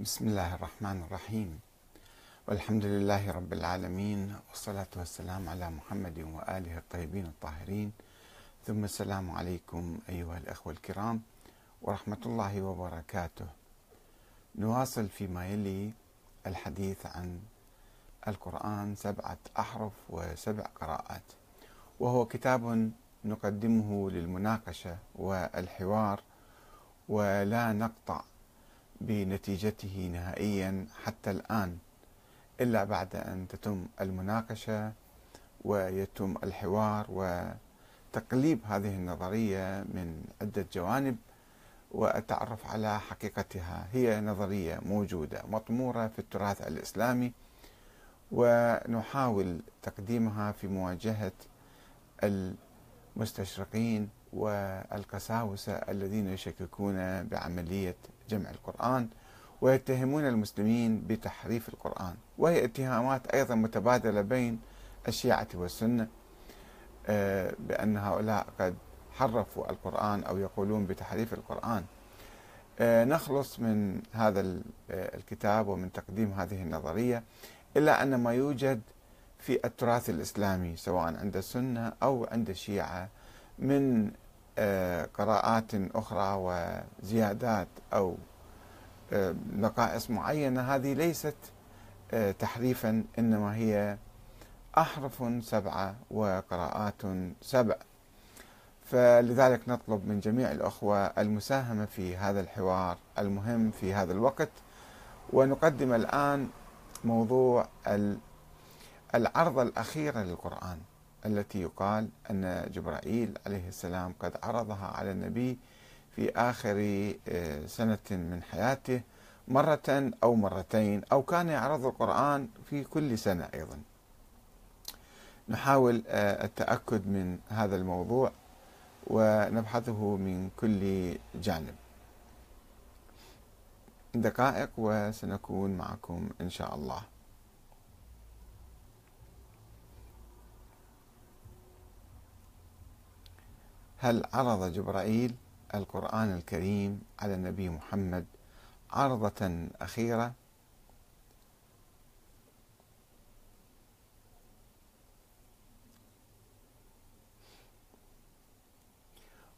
بسم الله الرحمن الرحيم، والحمد لله رب العالمين، والصلاة والسلام على محمد وآله الطيبين الطاهرين، ثم السلام عليكم أيها الأخوة الكرام ورحمة الله وبركاته. نواصل فيما يلي الحديث عن القرآن 7 أحرف و7 قراءات، وهو كتاب نقدمه للمناقشة والحوار ولا نقطع بنتيجته نهائيا حتى الآن إلا بعد أن تتم المناقشة ويتم الحوار وتقليب هذه النظرية من عدة جوانب والتعرف على حقيقتها. هي نظرية موجودة مطمورة في التراث الإسلامي، ونحاول تقديمها في مواجهة المستشرقين والقساوسة الذين يشككون بعملية جمع القرآن ويتهمون المسلمين بتحريف القرآن، وهي اتهامات أيضا متبادلة بين الشيعة والسنة بأن هؤلاء قد حرفوا القرآن أو يقولون بتحريف القرآن. نخلص من هذا الكتاب ومن تقديم هذه النظرية، إلا أن ما يوجد في التراث الإسلامي سواء عند السنة أو عند الشيعة من قراءات أخرى وزيادات أو نقائص معينة، هذه ليست تحريفا، إنما هي أحرف 7 وقراءات 7. فلذلك نطلب من جميع الأخوة المساهمة في هذا الحوار المهم في هذا الوقت. ونقدم الآن موضوع العرضة الأخيرة للقرآن التي يقال أن جبرائيل عليه السلام قد عرضها على النبي في آخر سنة من حياته مرة أو مرتين، أو كان يعرض القرآن في كل سنة أيضا. نحاول التأكد من هذا الموضوع ونبحثه من كل جانب. دقائق وسنكون معكم إن شاء الله. هل عرض جبرائيل القرآن الكريم على النبي محمد عرضة أخيرة؟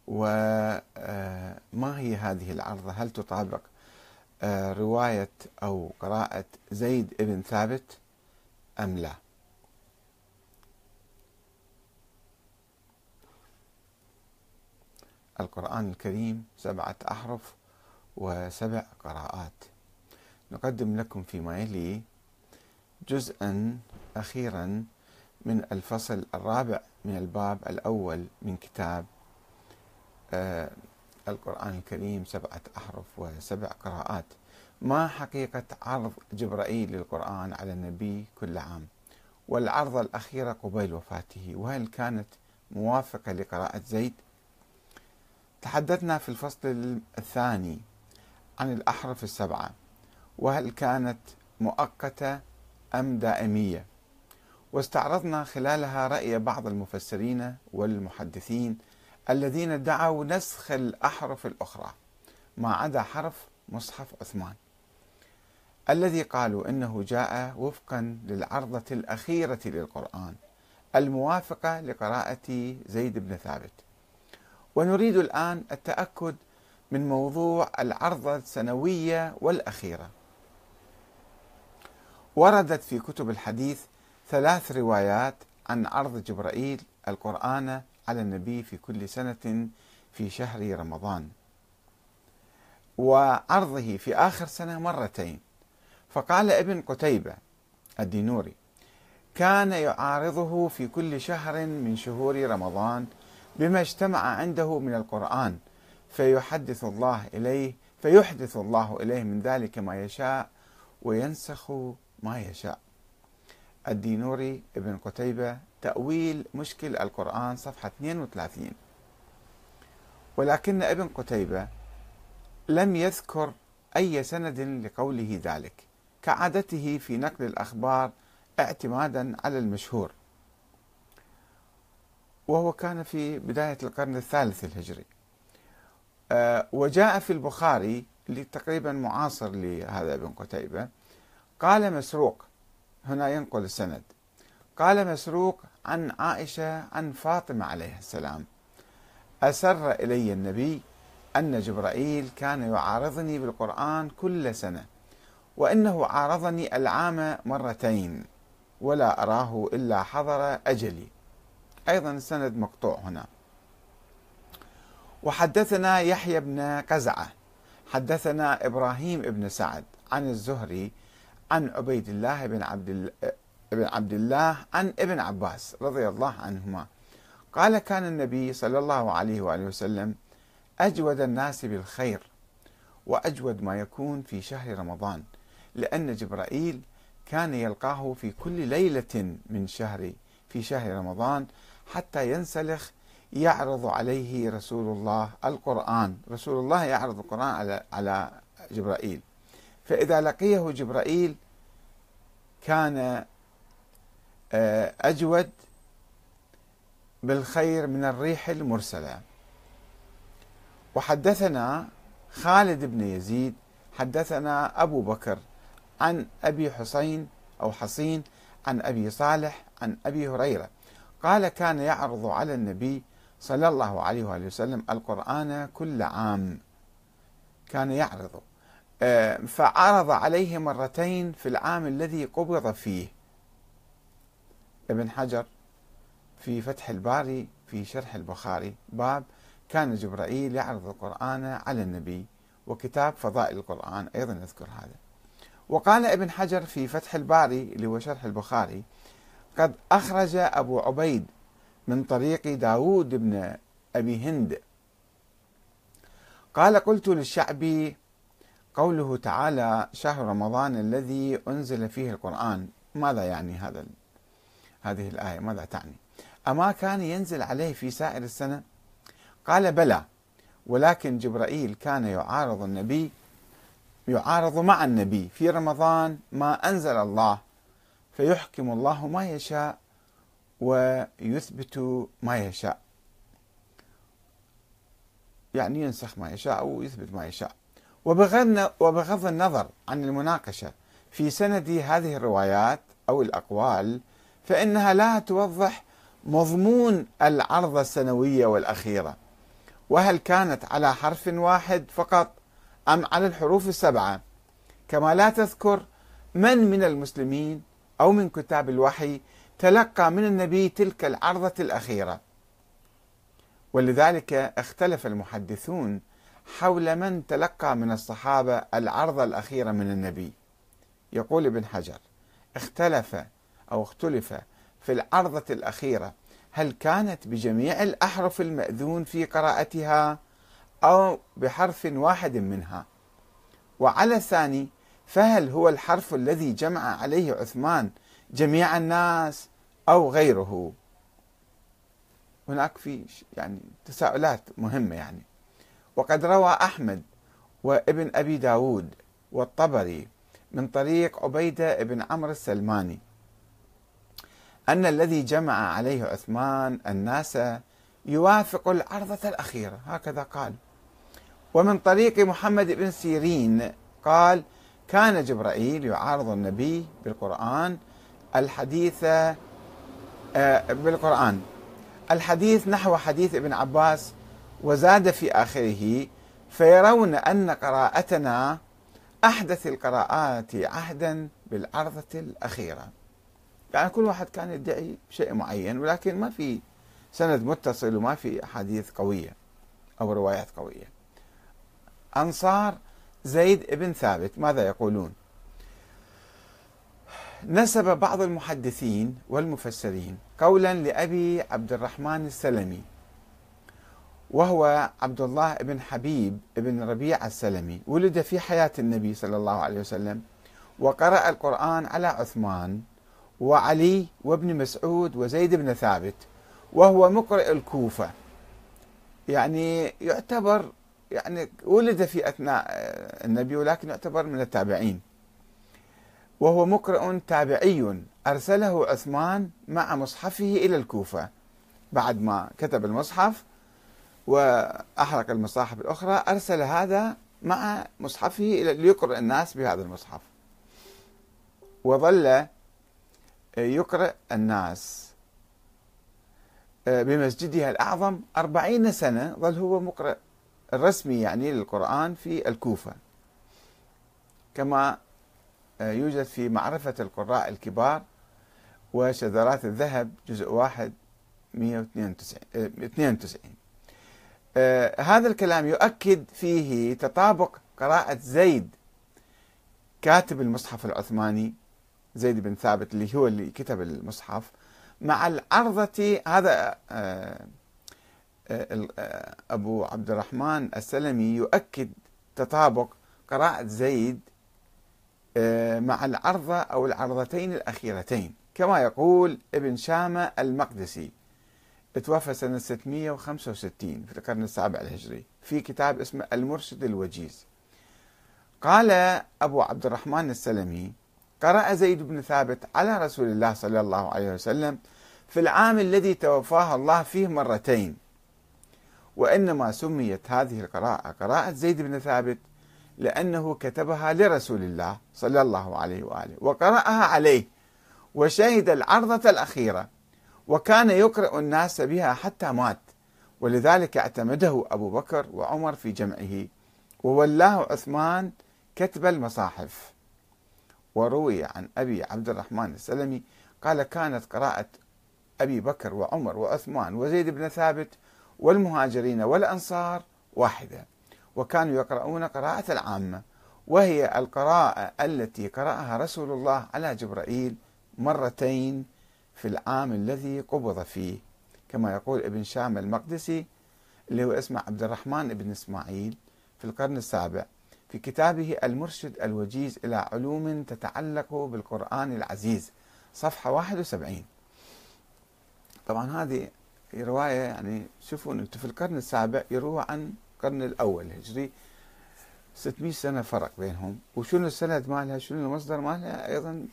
وما هي هذه العرضة؟ هل تطابق رواية أو قراءة زيد بن ثابت أم لا؟ القرآن الكريم 7 أحرف و7 قراءات. نقدم لكم فيما يلي جزءا أخيرا من الفصل الرابع من الباب الأول من كتاب القرآن الكريم 7 أحرف و7 قراءات. ما حقيقة عرض جبرائيل للقرآن على النبي كل عام، والعرضة الأخيرة قبيل وفاته، وهل كانت موافقة لقراءة زيد؟ تحدثنا في الفصل الثاني عن الأحرف 7، وهل كانت مؤقتة أم دائمية، واستعرضنا خلالها رأي بعض المفسرين والمحدثين الذين ادعوا نسخ الأحرف الأخرى ما عدا حرف مصحف عثمان الذي قالوا إنه جاء وفقا للعرضة الأخيرة للقرآن الموافقة لقراءة زيد بن ثابت. ونريد الآن التأكد من موضوع العرضة السنوية والأخيرة. وردت في كتب الحديث 3 روايات عن عرض جبرائيل القرآن على النبي في كل سنة في شهر رمضان، وعرضه في آخر سنة مرتين. فقال ابن قتيبة الدينوري: كان يعارضه في كل شهر من شهور رمضان بما اجتمع عنده من القرآن، فيحدث الله إليه من ذلك ما يشاء وينسخ ما يشاء. الدينوري ابن قتيبة، تأويل مشكل القرآن، صفحة 32. ولكن ابن قتيبة لم يذكر أي سند لقوله ذلك كعادته في نقل الأخبار اعتمادا على المشهور، وهو كان في بداية القرن الثالث الهجري. وجاء في البخاري تقريبا معاصر لهذا ابن قتيبة. قال مسروق، هنا ينقل السند، قال مسروق عن عائشة عن فاطمة عليه السلام: أسر إلي النبي أن جبرائيل كان يعارضني بالقرآن كل سنة، وإنه عارضني العام مرتين ولا أراه إلا حضر أجلي. أيضا السند مقطوع هنا. وحدثنا يحيى بن قزعة حدثنا إبراهيم بن سعد عن الزهري عن عبيد الله بن عبد الله عن ابن عباس رضي الله عنهما قال: كان النبي صلى الله عليه وآله وسلم أجود الناس بالخير، وأجود ما يكون في شهر رمضان، لأن جبرائيل كان يلقاه في كل ليلة في شهر رمضان حتى ينسلخ، يعرض عليه رسول الله القرآن. رسول الله يعرض القرآن على جبرائيل، فإذا لقيه جبرائيل كان أجود بالخير من الريح المرسلة. وحدثنا خالد بن يزيد حدثنا أبو بكر عن أبي حسين أو حصين عن أبي صالح عن أبي هريرة قال: كان يعرض على النبي صلى الله عليه وآله وسلم القرآن كل عام، كان يعرضه، فعرض عليه مرتين في العام الذي قبض فيه. ابن حجر في فتح الباري في شرح البخاري باب كان جبرائيل يعرض القرآن على النبي، وكتاب فضائل القرآن أيضا يذكر هذا. وقال ابن حجر في فتح الباري اللي هو شرح البخاري: قد أخرج أبو عبيد من طريق داود بن أبي هند قال: قلت للشعبي: قوله تعالى شهر رمضان الذي أنزل فيه القرآن، ماذا يعني هذه الآية؟ ماذا تعني؟ أما كان ينزل عليه في سائر السنة؟ قال: بلى، ولكن جبرائيل كان يعارض مع النبي في رمضان ما أنزل الله، فيحكم الله ما يشاء ويثبت ما يشاء، يعني ينسخ ما يشاء ويثبت ما يشاء. وبغض النظر عن المناقشة في سند هذه الروايات أو الأقوال، فإنها لا توضح مضمون العرضة السنوية والأخيرة، وهل كانت على حرف واحد فقط أم على الحروف السبعة، كما لا تذكر من المسلمين أو من كتاب الوحي تلقى من النبي تلك العرضة الأخيرة. ولذلك اختلف المحدثون حول من تلقى من الصحابة العرضة الأخيرة من النبي. يقول ابن حجر: اختلف في العرضة الأخيرة، هل كانت بجميع الأحرف المأذون في قراءتها أو بحرف واحد منها؟ وعلى الثاني، فهل هو الحرف الذي جمع عليه عثمان جميع الناس أو غيره؟ هناك في تساؤلات مهمة. وقد روى أحمد وابن أبي داود والطبري من طريق عبيدة بن عمرو السلماني أن الذي جمع عليه عثمان الناس يوافق العرضة الأخيرة، هكذا قال. ومن طريق محمد بن سيرين قال: كان جبرائيل يعارض النبي بالقرآن الحديث نحو حديث ابن عباس، وزاد في آخره: فيرون أن قراءتنا أحدث القراءات عهدا بالعرضة الأخيرة. كل واحد كان يدعي شيء معين، ولكن ما في سند متصل وما في أحاديث قوية أو روايات قوية. أنصار زيد بن ثابت ماذا يقولون؟ نسب بعض المحدثين والمفسرين قولا لأبي عبد الرحمن السلمي، وهو عبد الله بن حبيب بن ربيع السلمي، ولد في حياة النبي صلى الله عليه وسلم، وقرأ القرآن على عثمان وعلي وابن مسعود وزيد بن ثابت، وهو مقرئ الكوفة، يعتبر ولد في أثناء النبي ولكن يعتبر من التابعين، وهو مقرئ تابعي أرسله عثمان مع مصحفه إلى الكوفة بعد ما كتب المصحف وأحرق المصاحف الأخرى، أرسل هذا مع مصحفه ليقرأ الناس بهذا المصحف، وظل يقرأ الناس بمسجدها الأعظم 40 سنة. ظل هو مقرأ الرسمي يعني للقرآن في الكوفة، كما يوجد في معرفة القراء الكبار وشذرات الذهب جزء 1 192. هذا الكلام يؤكد فيه تطابق قراءة زيد كاتب المصحف العثماني، زيد بن ثابت اللي هو اللي كتب المصحف، مع العرضة. هذا أبو عبد الرحمن السلمي يؤكد تطابق قراءة زيد مع العرضة أو العرضتين الأخيرتين، كما يقول ابن شامة المقدسي، اتوفى سنة 665 في القرن السابع الهجري، في كتاب اسمه المرشد الوجيز. قال أبو عبد الرحمن السلمي: قرأ زيد بن ثابت على رسول الله صلى الله عليه وسلم في العام الذي توفاه الله فيه 2 مرات، وإنما سميت هذه القراءة قراءة زيد بن ثابت لأنه كتبها لرسول الله صلى الله عليه وآله وقرأها عليه، وشهد العرضة الأخيرة، وكان يقرأ الناس بها حتى مات، ولذلك اعتمده أبو بكر وعمر في جمعه، وولاه عثمان كتب المصاحف. وروي عن أبي عبد الرحمن السلمي قال: كانت قراءة أبي بكر وعمر وعثمان وزيد بن ثابت والمهاجرين والأنصار واحدة، وكانوا يقرؤون قراءة العامة، وهي القراءة التي قرأها رسول الله على جبرائيل 2 مرات في العام الذي قبض فيه، كما يقول ابن شامة المقدسي اللي هو اسمه عبد الرحمن بن إسماعيل في القرن السابع، في كتابه المرشد الوجيز إلى علوم تتعلق بالقرآن العزيز، صفحة 71. طبعا هذه رواية، يعني شوفوا أنتم في القرن السابع يروى عن القرن الأول الهجري، 600 سنة فرق بينهم، وشنو السند مالها، شنو المصدر مالها، أيضا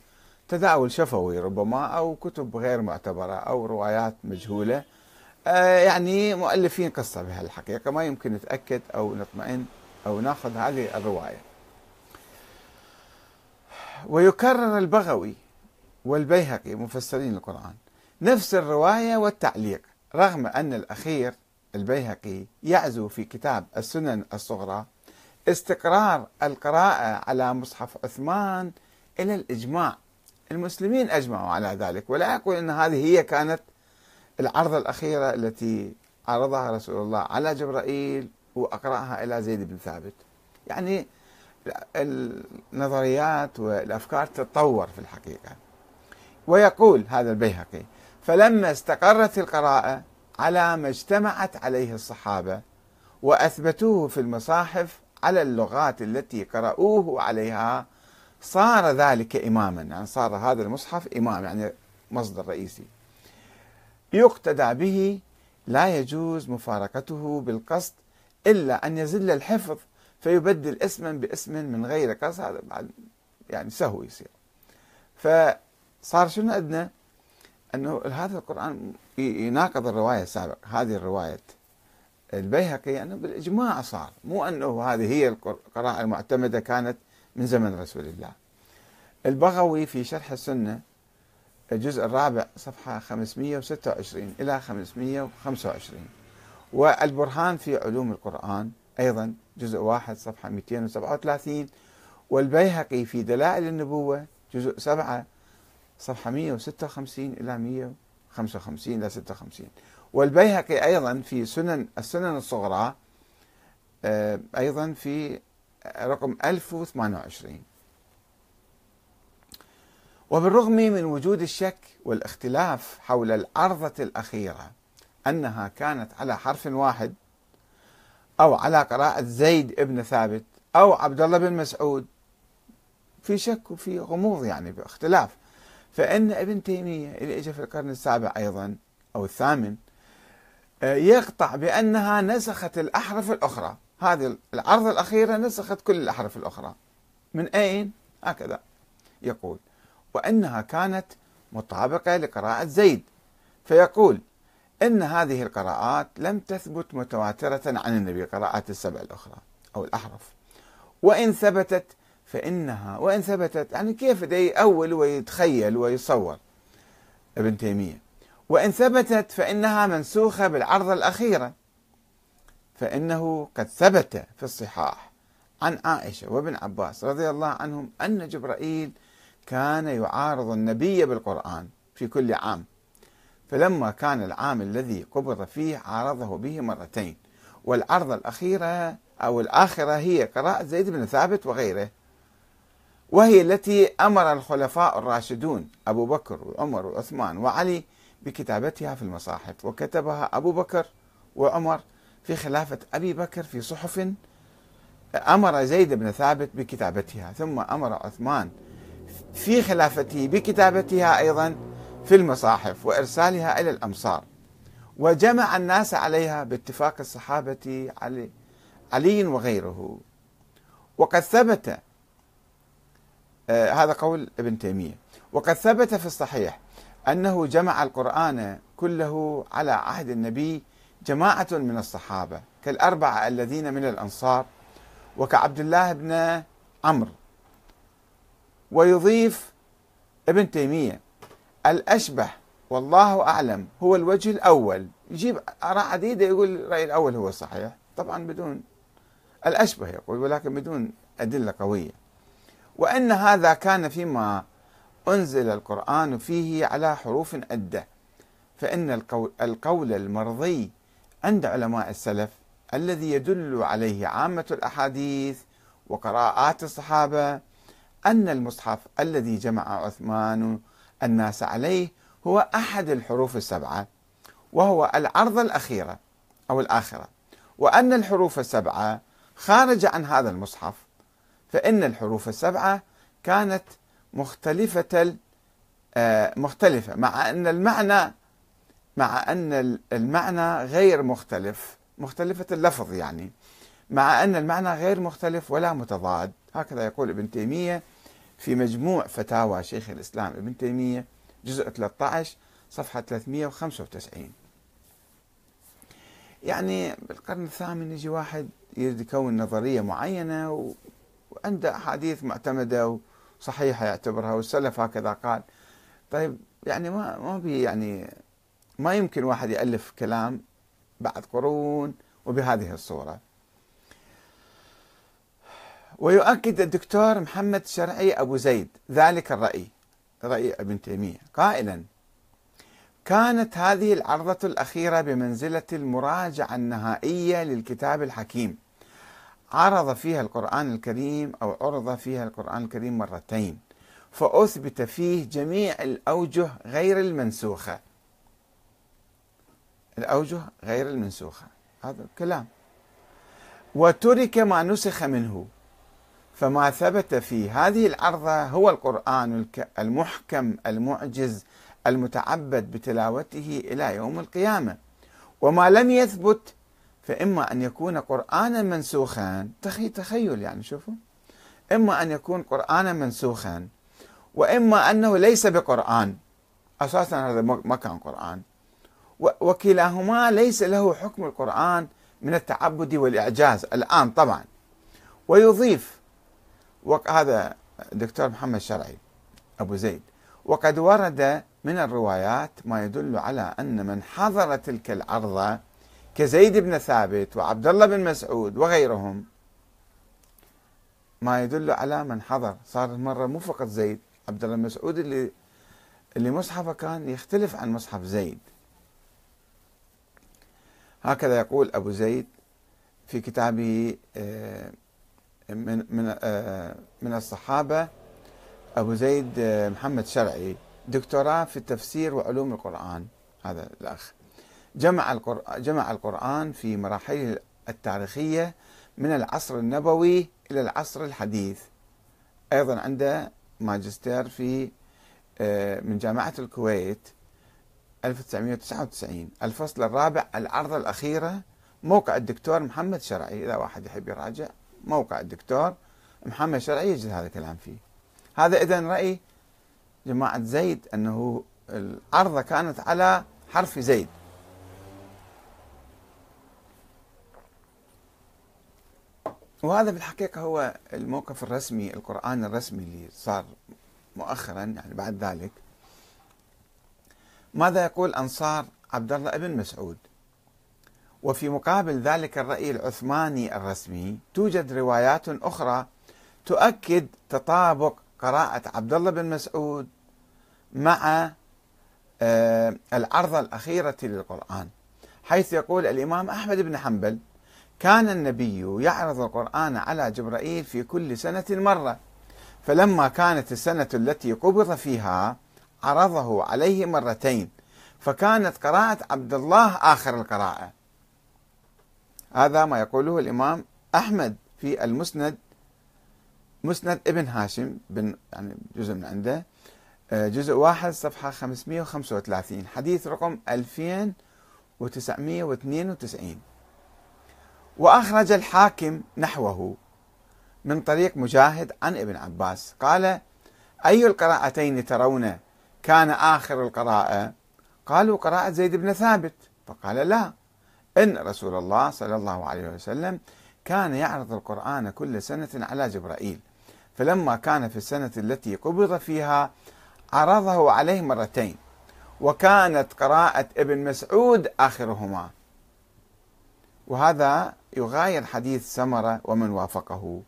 تداول شفوي ربما، أو كتب غير معتبرة، أو روايات مجهولة، يعني مؤلفين قصة بها الحقيقة، ما يمكن نتأكد أو نطمئن أو ناخذ هذه الرواية. ويكرر البغوي والبيهقي مفسرين القرآن نفس الرواية والتعليق، رغم أن الأخير البيهقي يعزو في كتاب السنن الصغرى استقرار القراءة على مصحف عثمان إلى الإجماع، المسلمين أجمعوا على ذلك، ولا يقول أن هذه هي كانت العرضة الأخيرة التي عرضها رسول الله على جبرائيل وأقرأها إلى زيد بن ثابت. يعني النظريات والأفكار تتطور في الحقيقة. ويقول هذا البيهقي: فلما استقرت القراءة على ما اجتمعت عليه الصحابة وأثبتوه في المصاحف على اللغات التي قرأوه عليها، صار ذلك إماما، يعني صار هذا المصحف إمام، يعني مصدر رئيسي يقتدى به، لا يجوز مفارقته بالقصد إلا أن يزل الحفظ فيبدل اسما باسم من غير قصد، هذا يعني سهو يصير. فصار شنو عندنا؟ أنه هذا القرآن يناقض الرواية السابقة، هذه الرواية البيهقي يعني بالإجماع صار، مو أنه هذه هي القراءة المعتمدة كانت من زمن رسول الله. البغوي في شرح السنة الجزء 4 صفحة 526 إلى 525، والبرهان في علوم القرآن أيضا جزء 1 صفحة 237، والبيهقي في دلائل النبوة جزء 7 صفحة 156 إلى 155 إلى 56، والبيهقي أيضا في السنن الصغرى أيضا في رقم 1028. وبالرغم من وجود الشك والاختلاف حول العرضة الأخيرة أنها كانت على حرف واحد أو على قراءة زيد بن ثابت أو عبد الله بن مسعود، في شك وفي غموض يعني باختلاف، فإن ابن تيمية اللي اجى في القرن السابع أيضا أو الثامن يقطع بأنها نسخت الأحرف الأخرى، هذه العرضة الأخيرة نسخت كل الأحرف الأخرى. من أين؟ هكذا يقول. وأنها كانت مطابقة لقراءة زيد، فيقول إن هذه القراءات لم تثبت متواترة عن النبي، قراءات السبع الأخرى أو الأحرف، وإن ثبتت يعني كيف ده يأول ويتخيل ويصور ابن تيمية، وإن ثبتت فإنها منسوخة بالعرض الأخيرة، فإنه قد ثبت في الصحاح عن عائشة وابن عباس رضي الله عنهم أن جبرائيل كان يعارض النبي بالقرآن في كل عام، فلما كان العام الذي قبض فيه عارضه به مرتين، والعرض الأخيرة أو الآخرة هي قراءة زيد بن ثابت وغيره، وهي التي أمر الخلفاء الراشدون أبو بكر وعمر وعثمان وعلي بكتابتها في المصاحف، وكتبها أبو بكر وعمر في خلافة أبي بكر في صحف، أمر زيد بن ثابت بكتابتها، ثم أمر عثمان في خلافته بكتابتها أيضا في المصاحف وإرسالها إلى الأمصار، وجمع الناس عليها باتفاق الصحابة علي وغيره. وقد ثبت هذا قول ابن تيمية، وقد ثبت في الصحيح أنه جمع القرآن كله على عهد النبي جماعة من الصحابة كالأربعة الذين من الأنصار وكعبد الله بن عمرو. ويضيف ابن تيمية الأشبه والله أعلم هو الوجه الأول، يجيب آراء عديدة يقول الرأي الأول هو الصحيح، طبعا بدون الأشبه يقول ولكن بدون أدلة قوية، وأن هذا كان فيما أنزل القرآن فيه على حروف عدة، فإن القول المرضي عند علماء السلف الذي يدل عليه عامة الأحاديث وقراءات الصحابة أن المصحف الذي جمع عثمان الناس عليه هو أحد الحروف السبعة، وهو العرض الأخيرة أو الآخرة، وأن الحروف السبعة خارج عن هذا المصحف، فإن الحروف السبعة كانت مختلفة مع أن المعنى غير مختلف، مختلفة اللفظ يعني، مع أن المعنى غير مختلف ولا متضاد. هكذا يقول ابن تيمية في مجموع فتاوى شيخ الإسلام ابن تيمية جزء 13 صفحة 395. يعني بالقرن الثامن يجي واحد يريد يكون نظرية معينة وعنده أحاديث معتمدة وصحيحة يعتبرها والسلف هكذا قال، طيب يعني ما يمكن واحد يألف كلام بعد قرون وبهذه الصورة. ويؤكد الدكتور محمد شرعي أبو زيد ذلك الرأي، رأي ابن تيمية، قائلا: كانت هذه العرضة الأخيرة بمنزلة المراجعة النهائية للكتاب الحكيم، عرض فيها القرآن الكريم أو عرض فيها القرآن الكريم مرتين، فأثبت فيه جميع الأوجه غير المنسوخة. الأوجه غير المنسوخة هذا الكلام، وترك ما نسخ منه، فما ثبت في هذه العرضة هو القرآن المحكم المعجز المتعبد بتلاوته إلى يوم القيامة، وما لم يثبت فإما أن يكون قرآنا منسوخا، تخيل يعني شوفوا، إما أن يكون قرآنا منسوخا، وإما أنه ليس بقرآن أساسا، هذا ما كان قرآن، وكلاهما ليس له حكم القرآن من التعبد والإعجاز الآن طبعا. ويضيف هذا الدكتور محمد شرعي أبو زيد: وقد ورد من الروايات ما يدل على أن من حضر تلك العرضة كزيد بن ثابت وعبد الله بن مسعود وغيرهم، ما يدل على من حضر، صار مرة مو فقط زيد، عبد الله بن مسعود اللي مصحفه كان يختلف عن مصحف زيد. هكذا يقول أبو زيد في كتابه من الصحابة، أبو زيد محمد شرعي دكتوراه في التفسير وعلوم القرآن، هذا الأخ جمع القرآن في مراحله التاريخية من العصر النبوي إلى العصر الحديث، أيضا عنده ماجستير في من جامعة الكويت 1999، الفصل الرابع العرضة الأخيرة، موقع الدكتور محمد شرعي، إذا واحد يحب يراجع موقع الدكتور محمد شرعي يجد هذا الكلام فيه. هذا إذن رأي جماعة زيد أنه العرضة كانت على حرف زيد. وهذا بالحقيقة هو الموقف الرسمي، القرآن الرسمي اللي صار مؤخرا يعني بعد ذلك. ماذا يقول أنصار عبد الله بن مسعود؟ وفي مقابل ذلك الرأي العثماني الرسمي توجد روايات أخرى تؤكد تطابق قراءة عبد الله بن مسعود مع العرضة الأخيرة للقرآن، حيث يقول الإمام أحمد بن حنبل: كان النبي يعرض القرآن على جبرائيل في كل سنة مرة، فلما كانت السنة التي قبض فيها عرضه عليه مرتين، فكانت قراءة عبد الله آخر القراءة. هذا ما يقوله الإمام أحمد في المسند، مسند ابن هاشم بن يعني جزء من عنده، جزء 1 صفحة 535، حديث رقم 2992. وأخرج الحاكم نحوه من طريق مجاهد عن ابن عباس قال: أي القراءتين ترون كان آخر القراءة؟ قالوا: قراءة زيد بن ثابت. فقال: لا، إن رسول الله صلى الله عليه وسلم كان يعرض القرآن كل سنة على جبرائيل، فلما كان في السنة التي قبض فيها عرضه عليه مرتين، وكانت قراءة ابن مسعود آخرهما. وهذا يغاير حديث سمرة ومن وافقه،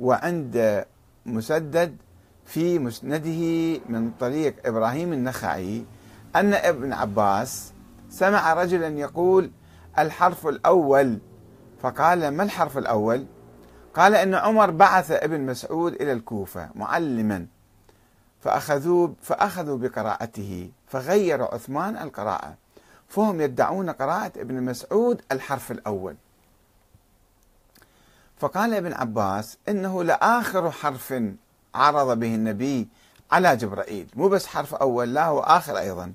وعند مسدد في مسنده من طريق إبراهيم النخعي أن ابن عباس سمع رجلا يقول: الحرف الأول. فقال: ما الحرف الأول؟ قال: إن عمر بعث ابن مسعود إلى الكوفة معلما فأخذوا بقراءته، فغير عثمان القراءة، فهم يدعون قراءة ابن مسعود الحرف الأول. فقال ابن عباس: إنه لآخر حرف عرض به النبي على جبرائيل، مو بس حرف أول، لا هو آخر أيضا.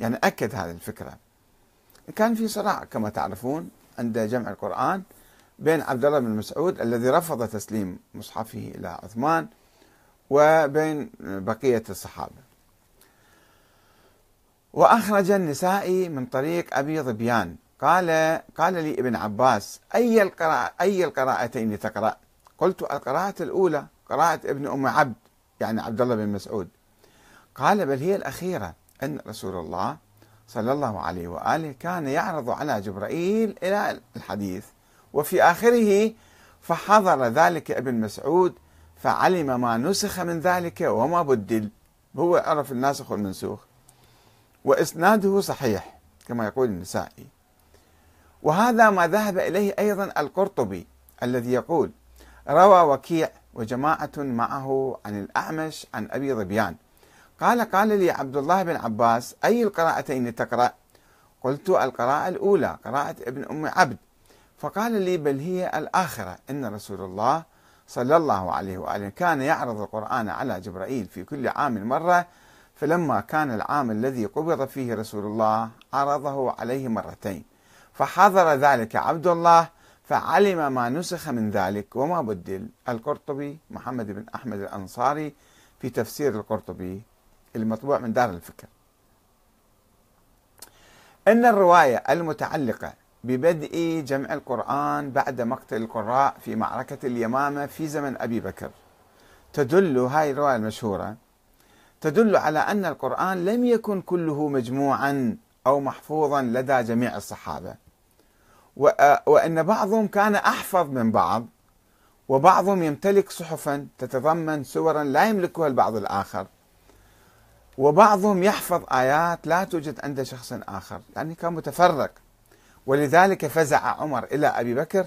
يعني أكد هذه الفكرة. كان في صراع كما تعرفون عند جمع القرآن بين عبد الله بن مسعود الذي رفض تسليم مصحفه إلى عثمان، وبين بقية الصحابة. وأخرج النسائي من طريق أبي ضبيان قال لي ابن عباس: أي القراءتين تقرأ؟ قلت: القراءة الأولى، قراءة ابن أم عبد يعني عبد الله بن مسعود. قال: بل هي الأخيرة، إن رسول الله صلى الله عليه وآله كان يعرض على جبرائيل إلى الحديث، وفي آخره فحضر ذلك ابن مسعود فعلم ما نسخ من ذلك وما بدل. هو عرف الناسخ والمنسوخ، وإسناده صحيح كما يقول النسائي. وهذا ما ذهب إليه أيضا القرطبي الذي يقول: روى وكيع وجماعة معه عن الأعمش عن أبي ظبيان قال لي عبد الله بن عباس: أي القراءتين تقرأ؟ قلت: القراءة الأولى، قراءة ابن أم عبد. فقال لي: بل هي الآخرة، إن رسول الله صلى الله عليه وآله كان يعرض القرآن على جبرائيل في كل عام مرة، فلما كان العام الذي قبض فيه رسول الله عرضه عليه مرتين، فحضر ذلك عبد الله فعلم ما نسخ من ذلك وما بدل. القرطبي محمد بن أحمد الأنصاري في تفسير القرطبي المطبوع من دار الفكر. إن الرواية المتعلقة ببدء جمع القرآن بعد مقتل القراء في معركة اليمامة في زمن أبي بكر تدل، هاي الرواية المشهورة تدل على أن القرآن لم يكن كله مجموعا أو محفوظا لدى جميع الصحابة، وأن بعضهم كان أحفظ من بعض، وبعضهم يمتلك صحفا تتضمن سورا لا يملكها البعض الآخر، وبعضهم يحفظ آيات لا توجد عند شخص آخر، يعني كان متفرق. ولذلك فزع عمر إلى أبي بكر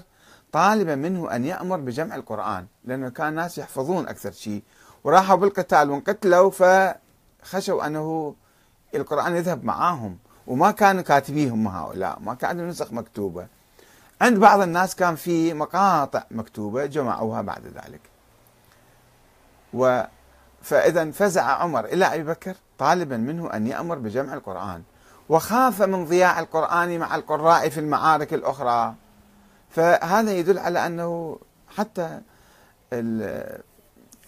طالبا منه أن يأمر بجمع القرآن، لأنه كان ناس يحفظون أكثر شيء وراحوا بالقتال وانقتلوا، فخشوا أنه القرآن يذهب معاهم، وما كانوا كاتبيهم هؤلاء، ما كان عندهم نسخ مكتوبة. عند بعض الناس كان في مقاطع مكتوبة جمعوها بعد ذلك. فإذا فزع عمر إلى أبي بكر طالبا منه أن يأمر بجمع القرآن، وخاف من ضياع القرآن مع القراء في المعارك الأخرى. فهذا يدل على أنه حتى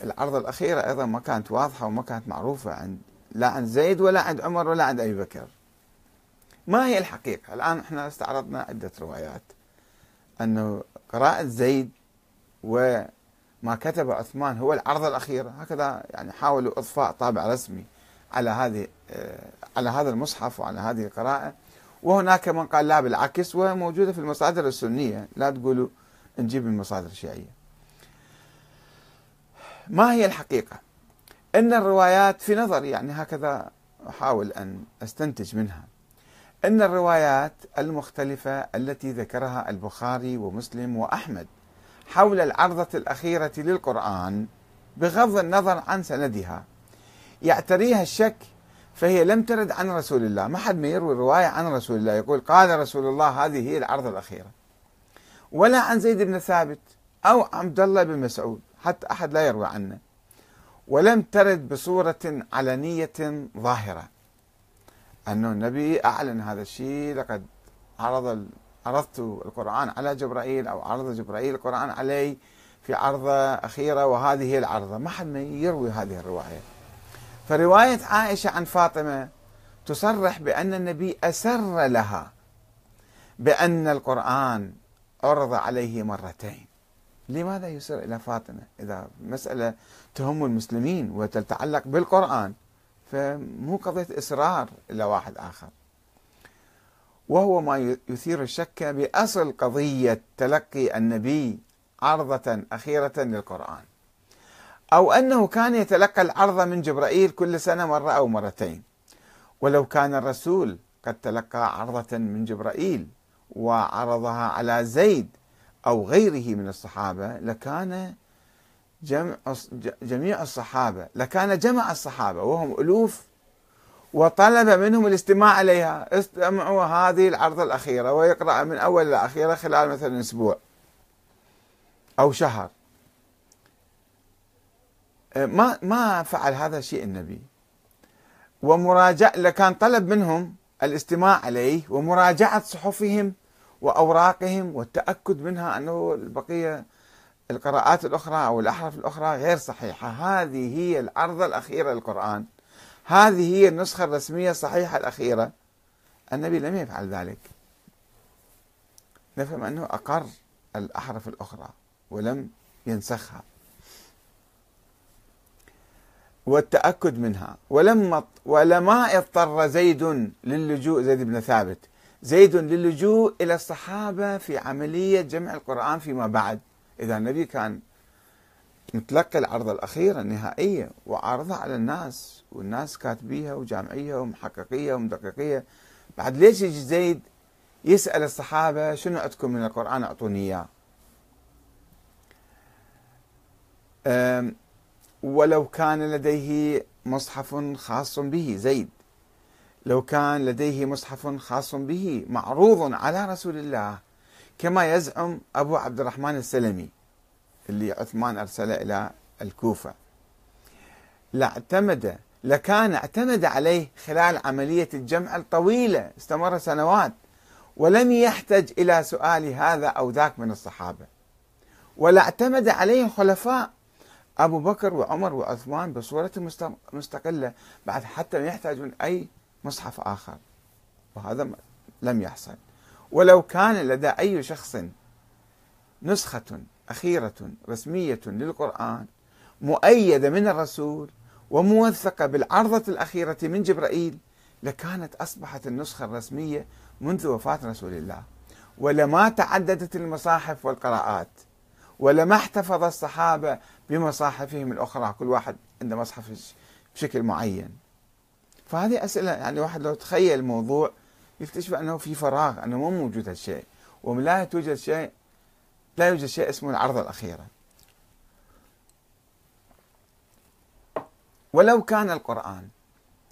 العرض الأخيرة أيضا ما كانت واضحة وما كانت معروفة لا عند زيد ولا عند عمر ولا عند أبي بكر. ما هي الحقيقة؟ الآن احنا استعرضنا عدة روايات أنه قراءة زيد وما كتب عثمان هو العرض الأخير. هكذا يعني حاولوا إضفاء طابع رسمي على هذا المصحف وعلى هذه القراءة. وهناك من قال لا بالعكس، وموجودة في المصادر السنية، لا تقولوا نجيب المصادر الشيعية. ما هي الحقيقة؟ أن الروايات في نظري، يعني هكذا أحاول أن أستنتج منها، أن الروايات المختلفة التي ذكرها البخاري ومسلم وأحمد حول العرضة الأخيرة للقرآن بغض النظر عن سندها يعتريها الشك، فهي لم ترد عن رسول الله. ما حد ما يروي الرواية عن رسول الله يقول قال رسول الله هذه هي العرضة الأخيرة، ولا عن زيد بن ثابت أو عبد الله بن مسعود، حتى أحد لا يروي عنه، ولم ترد بصورة علنية ظاهرة أنه النبي أعلن هذا الشيء، لقد عرضت القرآن على جبرائيل، أو عرض جبرائيل القرآن علي في عرضة أخيرة وهذه هي العرضة. ما حد ما يروي هذه الرواية. فرواية عائشة عن فاطمة تصرح بأن النبي أسر لها بأن القرآن عرض عليه مرتين. لماذا يسر إلى فاطمة إذا مسألة تهم المسلمين وتتعلق بالقرآن؟ فمو قضية إسرار إلى واحد آخر، وهو ما يثير الشك بأصل قضية تلقي النبي عرضة أخيرة للقرآن، أو أنه كان يتلقى العرضة من جبرائيل كل سنة مرة أو مرتين. ولو كان الرسول قد تلقى عرضة من جبرائيل وعرضها على زيد أو غيره من الصحابة لكان جميع الصحابة، لكان جمع الصحابة وهم ألوف وطلب منهم الاستماع إليها، استمعوا هذه العرضة الأخيرة، ويقرأ من أول إلى آخرها خلال مثلا أسبوع أو شهر. ما فعل هذا الشيء النبي، ومراجع لكان طلب منهم الاستماع إليه ومراجعة صحفهم وأوراقهم والتأكد منها أنه البقية القراءات الأخرى أو الأحرف الأخرى غير صحيحة. هذه هي العرضة الأخيرة للقرآن، هذه هي النسخة الرسمية الصحيحة الأخيرة. النبي لم يفعل ذلك، نفهم أنه أقر الأحرف الأخرى ولم ينسخها والتأكد منها. ولما اضطر زيد بن ثابت للجوء إلى الصحابة في عملية جمع القرآن فيما بعد. إذا النبي كان متلقى العرضة الأخيرة النهائية وعرضها على الناس، والناس كاتبيها وجامعيها ومحققيها ومدققيها، بعد ليش يجي زيد يسأل الصحابة شنو عندكم من القرآن أعطوني إياه؟ ولو كان لديه مصحف خاص به زيد، لو كان لديه مصحف خاص به معروض على رسول الله كما يزعم أبو عبد الرحمن السلمي اللي عثمان أرسله إلى الكوفة، لكان اعتمد عليه خلال عملية الجمع الطويلة استمر سنوات، ولم يحتج إلى سؤال هذا أو ذاك من الصحابة، ولا اعتمد عليه الخلفاء أبو بكر وعمر وعثمان بصورة مستقلة بعد، حتى ما يحتاجون أي مصحف آخر، وهذا لم يحصل. ولو كان لدى أي شخص نسخة أخيرة رسمية للقرآن مؤيدة من الرسول وموثقة بالعرضة الأخيرة من جبرائيل لكانت أصبحت النسخة الرسمية منذ وفاة رسول الله، ولما تعددت المصاحف والقراءات، ولما احتفظ الصحابة بمصاحفهم الأخرى، كل واحد عنده مصحف بشكل معين. فهذه أسئلة يعني واحد لو تخيل الموضوع يكتشف أنه في فراغ، أنه مو موجود هالشيء، لا يوجد شيء اسمه العرضة الأخيرة. ولو كان القرآن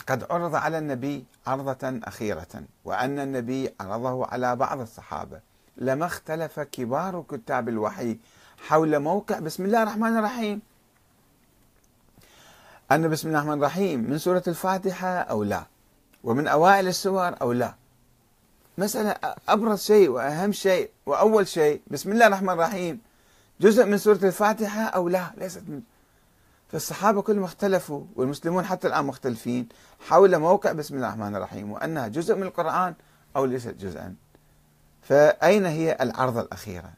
قد عرض على النبي عرضة أخيرة وأن النبي عرضه على بعض الصحابة لما اختلف كبار كتاب الوحي حول موقع بسم الله الرحمن الرحيم، أن بسم الله الرحمن الرحيم من سورة الفاتحة أو لا، ومن أوائل السور أو لا. مسألة أبرز شيء وأهم شيء وأول شيء بسم الله الرحمن الرحيم جزء من سورة الفاتحة أو لا، ليست من. فالصحابة كلهم اختلفوا، والمسلمون حتى الآن مختلفين حول موقع بسم الله الرحمن الرحيم وأنها جزء من القرآن أو ليست جزءا. فأين هي العرضة الأخيرة؟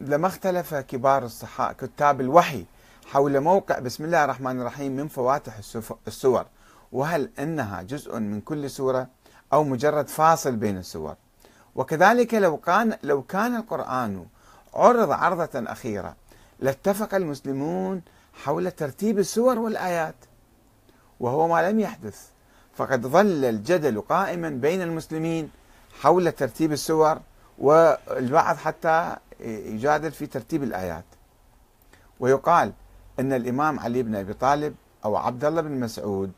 لما اختلف كبار الصحابة كتاب الوحي حول موقع بسم الله الرحمن الرحيم من فواتح السور، وهل أنها جزء من كل سورة أو مجرد فاصل بين السور، وكذلك لو كان القرآن عرض عرضة أخيرة لاتفق المسلمون حول ترتيب السور والآيات، وهو ما لم يحدث، فقد ظل الجدل قائما بين المسلمين حول ترتيب السور، والبعض حتى يجادل في ترتيب الآيات. ويقال أن الإمام علي بن أبي طالب أو عبد الله بن مسعود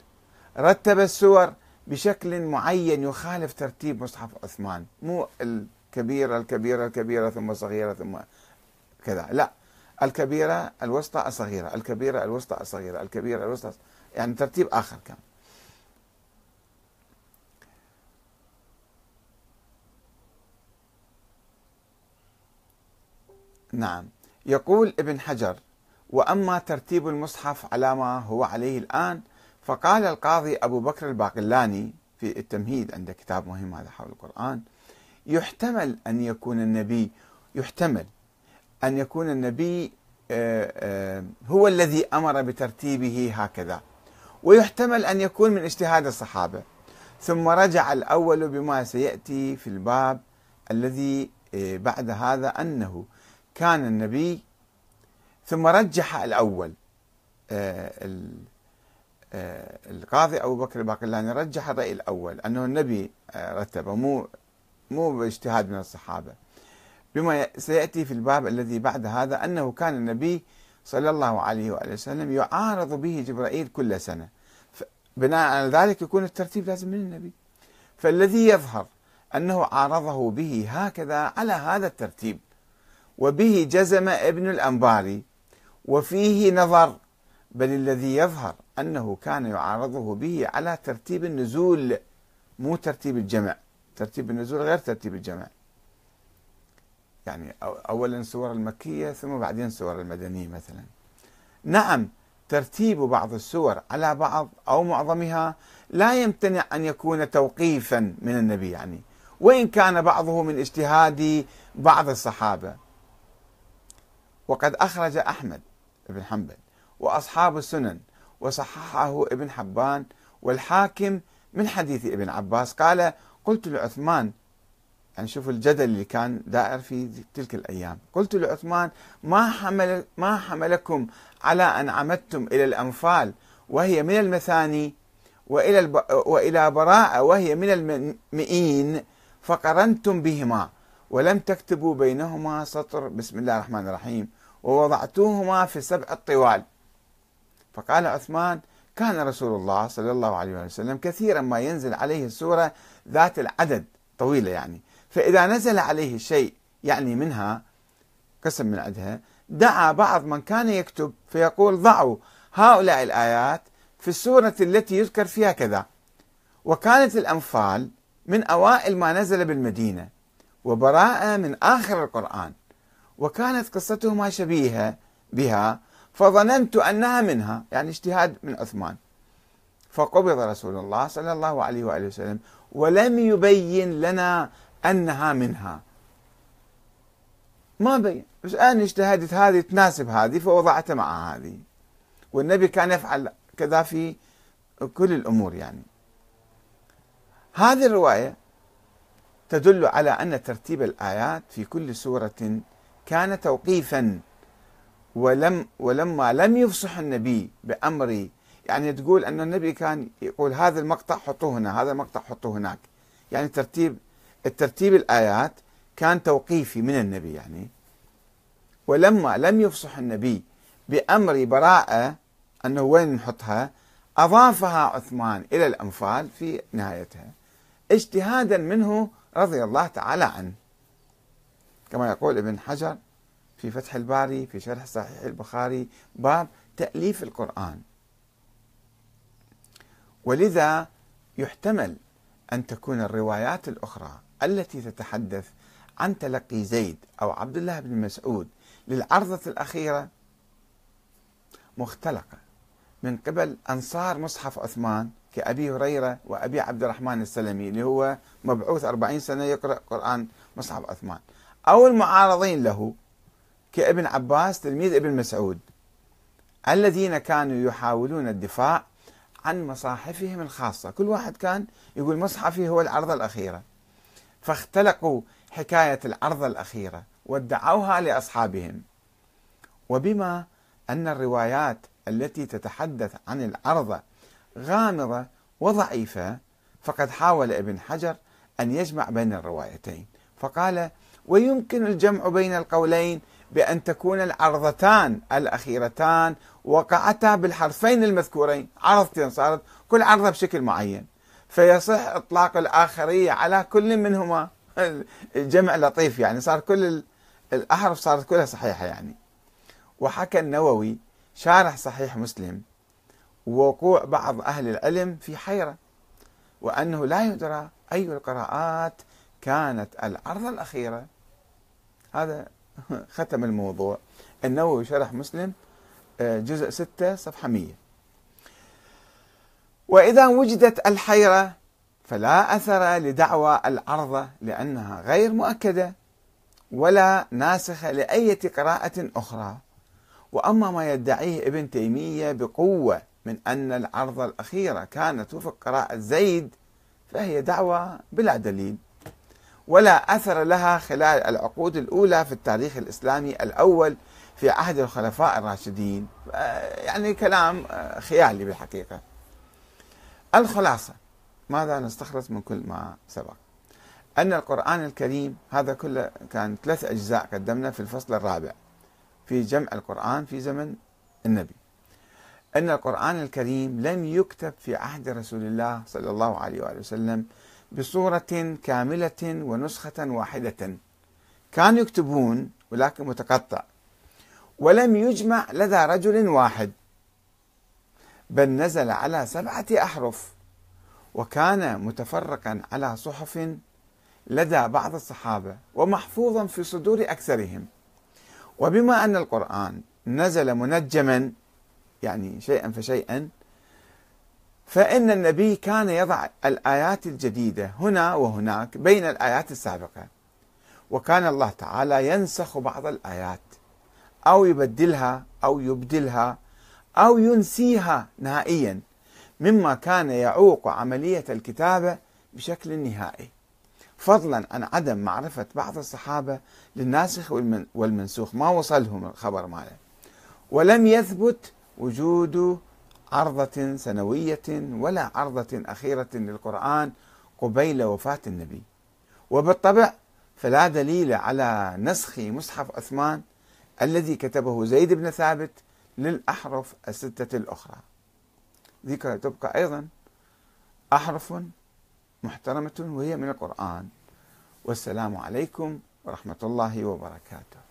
رتب السور بشكل معين يخالف ترتيب مصحف عثمان، مو الكبيرة الكبيرة الكبيرة ثم صغيرة ثم كذا، لا، الكبيرة الوسطى الصغيرة الكبيرة الوسطى الصغيرة الكبيرة الوسطى، يعني ترتيب آخر كان. نعم، يقول ابن حجر: وأما ترتيب المصحف على ما هو عليه الآن فقال القاضي أبو بكر الباقلاني في التمهيد، عند كتاب مهم هذا حول القرآن: يحتمل أن يكون النبي هو الذي أمر بترتيبه هكذا، ويحتمل أن يكون من اجتهاد الصحابة، ثم رجع الأول بما سيأتي في الباب الذي بعد هذا أنه كان النبي، ثم رجح الأول. القاضي أبو بكر الباقلاني رجح الرأي الأول أنه النبي رتبه، مو باجتهاد من الصحابة، بما سيأتي في الباب الذي بعد هذا أنه كان النبي صلى الله عليه وآله وسلم يعارض به جبرائيل كل سنة، بناء على ذلك يكون الترتيب لازم من النبي، فالذي يظهر أنه عارضه به هكذا على هذا الترتيب، وبه جزم ابن الأنباري، وفيه نظر، بل الذي يظهر أنه كان يعارضه به على ترتيب النزول مو ترتيب الجمع، ترتيب النزول غير ترتيب الجمع، يعني أولا السور المكية ثم بعدين السور المدنية مثلا. نعم، ترتيب بعض السور على بعض أو معظمها لا يمتنع أن يكون توقيفا من النبي، يعني وإن كان بعضه من اجتهاد بعض الصحابة. وقد أخرج أحمد بن حنبل وأصحاب السنن، وصححه ابن حبان والحاكم من حديث ابن عباس قال: قلت لعثمان، يعني شوفوا الجدل اللي كان دائر في تلك الأيام، قلت لعثمان: ما حملكم على أن عمدتم إلى الأنفال وهي من المثاني وإلى براءة وهي من المئين، فقرنتم بهما ولم تكتبوا بينهما سطر بسم الله الرحمن الرحيم، ووضعتوهما في السبع الطوال. فقال عثمان: كان رسول الله صلى الله عليه وسلم كثيرا ما ينزل عليه السورة ذات العدد طويلة، يعني فإذا نزل عليه شيء يعني منها قسم من عدها، دعا بعض من كان يكتب فيقول: ضعوا هؤلاء الآيات في السورة التي يذكر فيها كذا. وكانت الأنفال من أوائل ما نزل بالمدينة، وبراءة من آخر القرآن، وكانت قصتهما شبيهة بها، فظننت أنها منها، يعني اجتهاد من عثمان. فقبض رسول الله صلى الله عليه وآله وسلم ولم يبين لنا أنها منها، ما بين، بس أنا اجتهدت هذه تناسب هذه فوضعتها مع هذه، والنبي كان يفعل كذا في كل الأمور. يعني هذه الرواية تدل على أن ترتيب الآيات في كل سورة كان توقيفا، ولما لم يفصح النبي بأمره، يعني تقول أن النبي كان يقول: هذا المقطع حطوه هنا، هذا المقطع حطوه هناك، يعني الترتيب الآيات كان توقيفي من النبي يعني. ولما لم يفصح النبي بأمر براءة أنه وين نحطها، أضافها عثمان إلى الأنفال في نهايتها اجتهادا منه رضي الله تعالى عنه، كما يقول ابن حجر في فتح الباري في شرح صحيح البخاري: باب تأليف القرآن. ولذا يحتمل أن تكون الروايات الأخرى التي تتحدث عن تلقي زيد أو عبد الله بن مسعود للعرضة الأخيرة مختلقة من قبل أنصار مصحف عثمان، كأبي هريرة وأبي عبد الرحمن السلمي اللي هو مبعوث 40 سنة يقرأ قرآن مصحف عثمان، أو المعارضين له كابن عباس تلميذ ابن مسعود الذين كانوا يحاولون الدفاع عن مصاحفهم الخاصة، كل واحد كان يقول مصحفي هو العرضة الأخيرة، فاختلقوا حكاية العرضة الأخيرة وادعوها لأصحابهم. وبما أن الروايات التي تتحدث عن العرضة غامضة وضعيفة، فقد حاول ابن حجر أن يجمع بين الروايتين، فقال ويمكن الجمع بين القولين بأن تكون العرضتان الأخيرتان وقعتا بالحرفين المذكورين، عرضتين صارت كل عرضة بشكل معين، فيصح إطلاق الآخرية على كل منهما. الجمع لطيف يعني، صار كل الأحرف صارت كلها صحيحة يعني. وحكى النووي شارح صحيح مسلم ووقوع بعض أهل العلم في حيرة، وأنه لا يدرى أي القراءات كانت العرضة الأخيرة. هذا ختم الموضوع. النووي شرح مسلم جزء 6 صفحة 100. وإذا وجدت الحيرة فلا أثر لدعوى العرضة لأنها غير مؤكدة ولا ناسخة لأية قراءة أخرى. وأما ما يدعيه ابن تيمية بقوة من أن العرضة الأخيرة كانت وفق قراءة زيد فهي دعوة بلا دليل ولا أثر لها خلال العقود الأولى في التاريخ الإسلامي الأول في عهد الخلفاء الراشدين، يعني كلام خيالي بالحقيقة. الخلاصة، ماذا نستخلص من كل ما سبق؟ أن القرآن الكريم، هذا كله كان 3 أجزاء قدمنا في الفصل الرابع في جمع القرآن في زمن النبي، أن القرآن الكريم لم يكتب في عهد رسول الله صلى الله عليه وآله وسلم بصورة كاملة ونسخة واحدة، كانوا يكتبون ولكن متقطع، ولم يجمع لدى رجل واحد، بل نزل على 7 أحرف، وكان متفرقا على صحف لدى بعض الصحابة ومحفوظا في صدور أكثرهم. وبما أن القرآن نزل منجما يعني شيئا فشيئا، فإن النبي كان يضع الآيات الجديدة هنا وهناك بين الآيات السابقة، وكان الله تعالى ينسخ بعض الآيات أو يبدلها أو يبدلها أو ينسيها نهائيا، مما كان يعوق عملية الكتابة بشكل نهائي، فضلا عن عدم معرفة بعض الصحابة للناسخ والمنسوخ، ما وصلهم الخبر ماله. ولم يثبت وجود عرضة سنوية ولا عرضة أخيرة للقرآن قبيل وفاة النبي. وبالطبع فلا دليل على نسخ مصحف عثمان الذي كتبه زيد بن ثابت للأحرف 6 الأخرى. ذكر تبقى أيضا أحرف محترمة وهي من القرآن. والسلام عليكم ورحمة الله وبركاته.